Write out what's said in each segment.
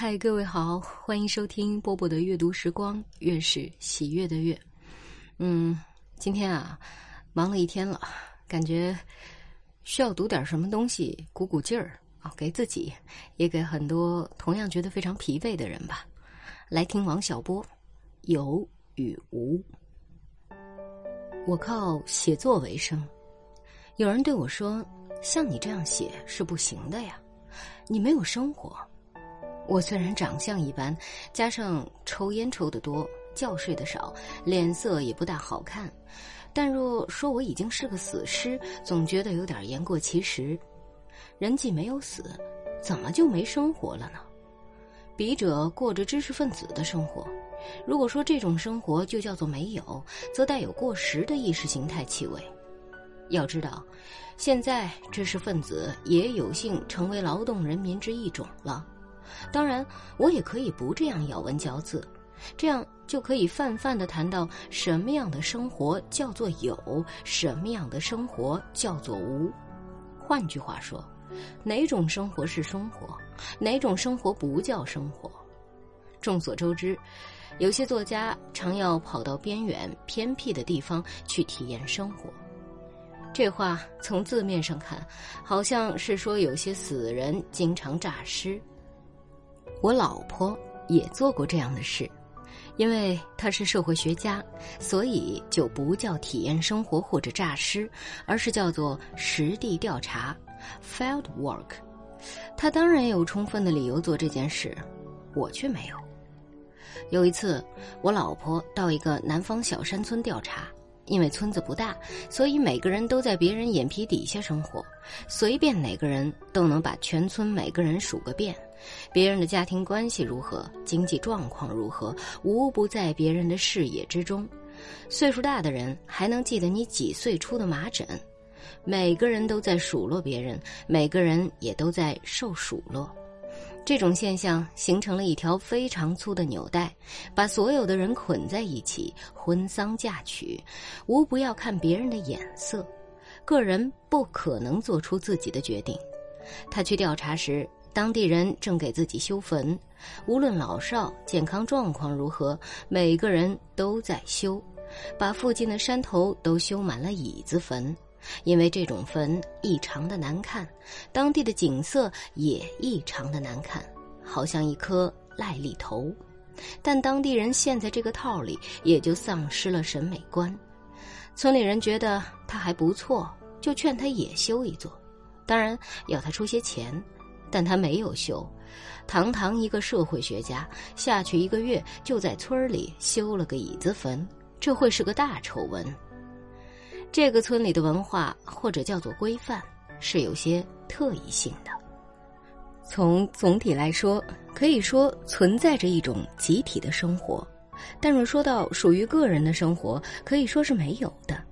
嗨，各位好，欢迎收听波波的阅读时光，月是喜悦的月。今天啊，忙了一天了，感觉需要读点什么东西鼓鼓劲儿啊，给自己，也给很多同样觉得非常疲惫的人吧。来听王小波，有与无。我靠写作为生，有人对我说，像你这样写是不行的呀，你没有生活。我虽然长相一般，加上抽烟抽得多，觉睡得少，脸色也不大好看，但若说我已经是个死尸，总觉得有点言过其实。人既没有死，怎么就没生活了呢？笔者过着知识分子的生活，如果说这种生活就叫做没有，则带有过时的意识形态气味。要知道，现在知识分子也有幸成为劳动人民之一种了。当然，我也可以不这样咬文嚼字，这样就可以泛泛地谈到什么样的生活叫做有，什么样的生活叫做无。换句话说，哪种生活是生活，哪种生活不叫生活。众所周知，有些作家常要跑到边远偏僻的地方去体验生活。这话从字面上看，好像是说有些死人经常诈尸。我老婆也做过这样的事，因为她是社会学家，所以就不叫体验生活或者诈尸，而是叫做实地调查 （field work）。她当然也有充分的理由做这件事，我却没有。有一次，我老婆到一个南方小山村调查，因为村子不大，所以每个人都在别人眼皮底下生活，随便哪个人都能把全村每个人数个遍。别人的家庭关系如何，经济状况如何，无不在别人的视野之中。岁数大的人还能记得你几岁出的麻疹。每个人都在数落别人，每个人也都在受数落。这种现象形成了一条非常粗的纽带，把所有的人捆在一起，婚丧嫁娶，无不要看别人的眼色。个人不可能做出自己的决定。他去调查时，当地人正给自己修坟，无论老少，健康状况如何，每个人都在修，把附近的山头都修满了椅子坟，因为这种坟异常的难看，当地的景色也异常的难看，好像一颗癞痢头。但当地人陷在这个套里，也就丧失了审美观。村里人觉得他还不错，就劝他也修一座，当然要他出些钱。但他没有修，堂堂一个社会学家，下去一个月就在村里修了个椅子坟，这会是个大丑闻。这个村里的文化，或者叫做规范，是有些特异性的。从总体来说，可以说存在着一种集体的生活，但若说到属于个人的生活，可以说是没有的。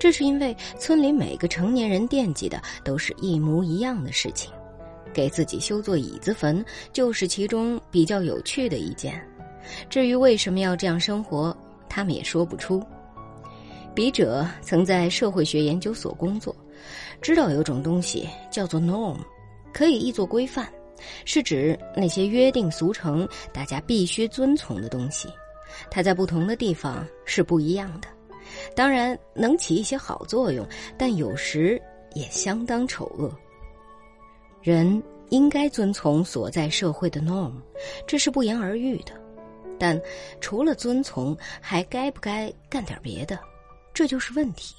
这是因为村里每个成年人惦记的都是一模一样的事情。给自己修座椅子坟，就是其中比较有趣的一件。至于为什么要这样生活，他们也说不出。笔者曾在社会学研究所工作，知道有种东西叫做 norm， 可以译作规范，是指那些约定俗成大家必须遵从的东西，它在不同的地方是不一样的。当然能起一些好作用，但有时也相当丑恶。人应该遵从所在社会的 norm， 这是不言而喻的。但除了遵从，还该不该干点别的？这就是问题。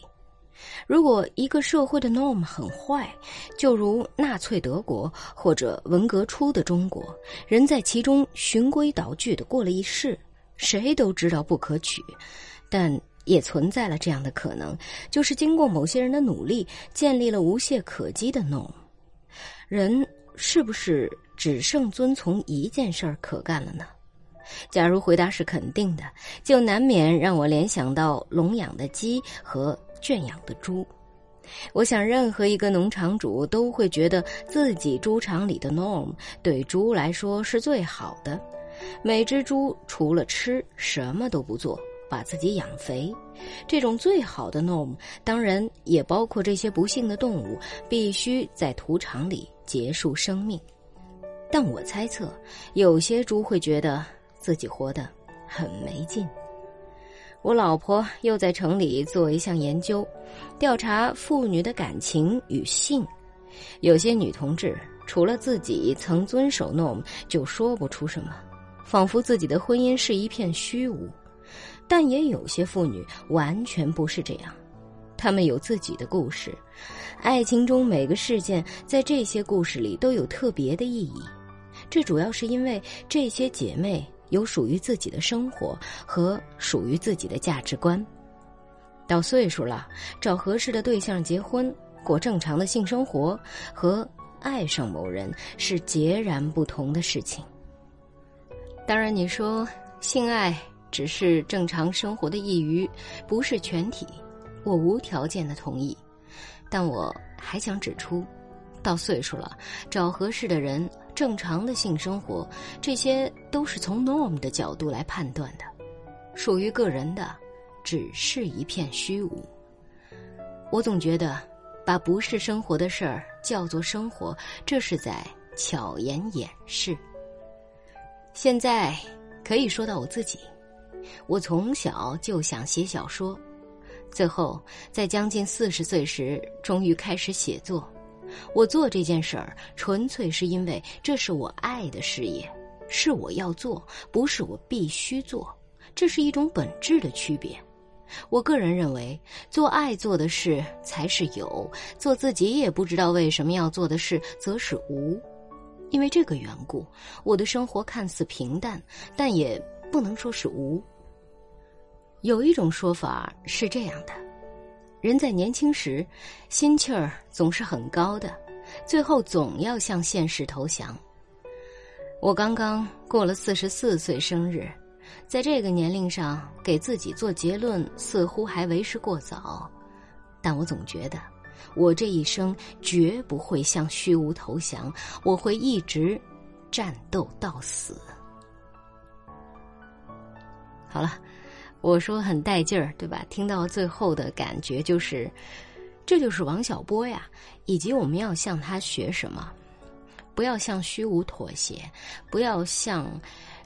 如果一个社会的 norm 很坏，就如纳粹德国或者文革初的中国，人在其中循规蹈矩地过了一世，谁都知道不可取，但也存在了这样的可能，就是经过某些人的努力，建立了无懈可击的 norm。人是不是只剩遵从一件事儿可干了呢？假如回答是肯定的，就难免让我联想到笼养的鸡和圈养的猪。我想任何一个农场主都会觉得自己猪场里的 norm 对猪来说是最好的。每只猪除了吃什么都不做，把自己养肥，这种最好的 norm 当然也包括这些不幸的动物必须在屠场里结束生命。但我猜测，有些猪会觉得自己活得很没劲。我老婆又在城里做一项研究，调查妇女的感情与性。有些女同志除了自己曾遵守 norm 就说不出什么，仿佛自己的婚姻是一片虚无。但也有些妇女完全不是这样，她们有自己的故事，爱情中每个事件在这些故事里都有特别的意义。这主要是因为这些姐妹有属于自己的生活和属于自己的价值观。到岁数了，找合适的对象结婚，过正常的性生活，和爱上某人是截然不同的事情。当然你说性爱只是正常生活的一隅，不是全体，我无条件的同意。但我还想指出，到岁数了，找合适的人，正常的性生活，这些都是从 norm 的角度来判断的，属于个人的只是一片虚无。我总觉得把不是生活的事儿叫做生活，这是在巧言掩饰。现在可以说到我自己，我从小就想写小说，最后在将近40岁时终于开始写作。我做这件事儿纯粹是因为这是我爱的事业，是我要做，不是我必须做，这是一种本质的区别。我个人认为，做爱做的事才是有，做自己也不知道为什么要做的事则是无。因为这个缘故，我的生活看似平淡，但也不能说是无。有一种说法是这样的，人在年轻时，心气儿总是很高的，最后总要向现实投降。我刚刚过了44岁生日，在这个年龄上给自己做结论似乎还为时过早，但我总觉得我这一生绝不会向虚无投降，我会一直战斗到死。好了，我说很带劲儿，对吧？听到最后的感觉就是，这就是王小波呀，以及我们要向他学什么，不要向虚无妥协，不要向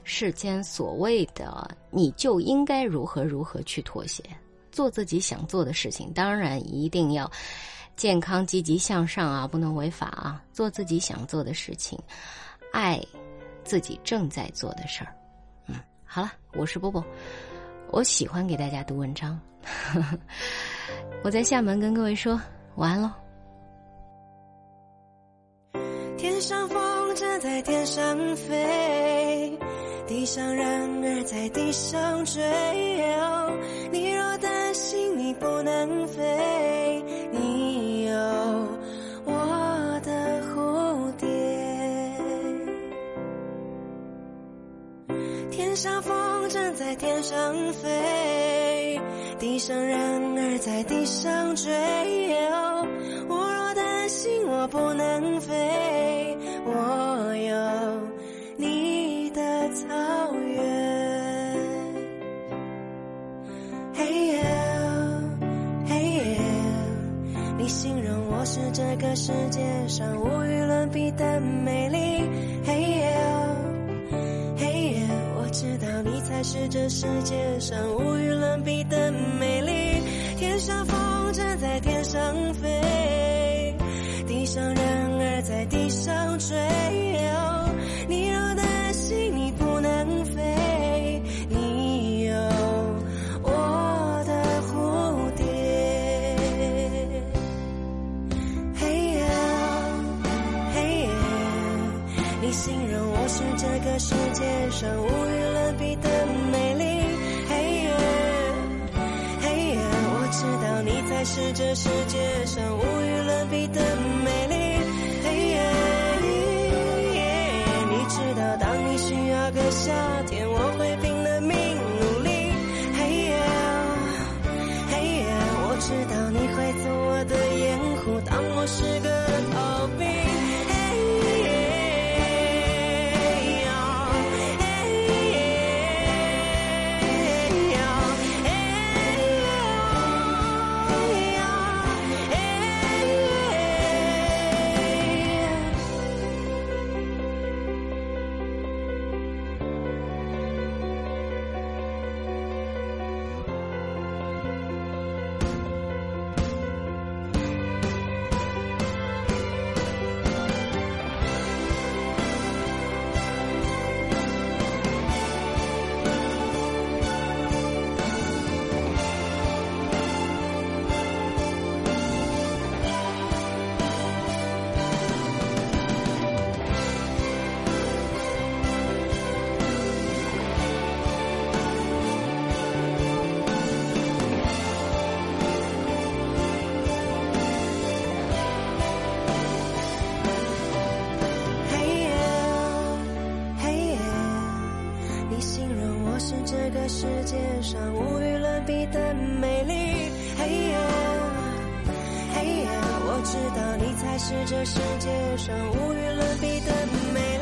世间所谓的你就应该如何如何去妥协，做自己想做的事情。当然一定要健康、积极向上啊，不能违法啊，做自己想做的事情，爱自己正在做的事儿。好了，我是波波。我喜欢给大家读文章，我在厦门跟各位说晚安咯。天上风筝在天上飞，地上人儿在地上追，你若担心你不能飞，你有我的蝴蝶。天上风筝在天上飞，地上人儿在地上追，我若担心我不能飞，我有你的草原。嘿耶嘿耶，你形容我是这个世界上无与伦比的美丽。嘿耶知道你才是这世界上无与伦比的美丽。天上风筝在天上飞，地上人儿在地上追，你若担心你不能飞，你有我的蝴蝶。嘿呀嘿呀，你形容我是这个世界上无与你的美丽。嘿呀嘿呀，我知道你才是这世界上无与伦比的美丽。嘿呀嘿呀，你知道当你需要个夏天，我会拼了命努力。嘿呀嘿呀，我知道你会做我的掩护，当我是个逃兵。世界上无与伦比的美丽。哎呀，哎呀，我知道你才是这世界上无与伦比的美丽。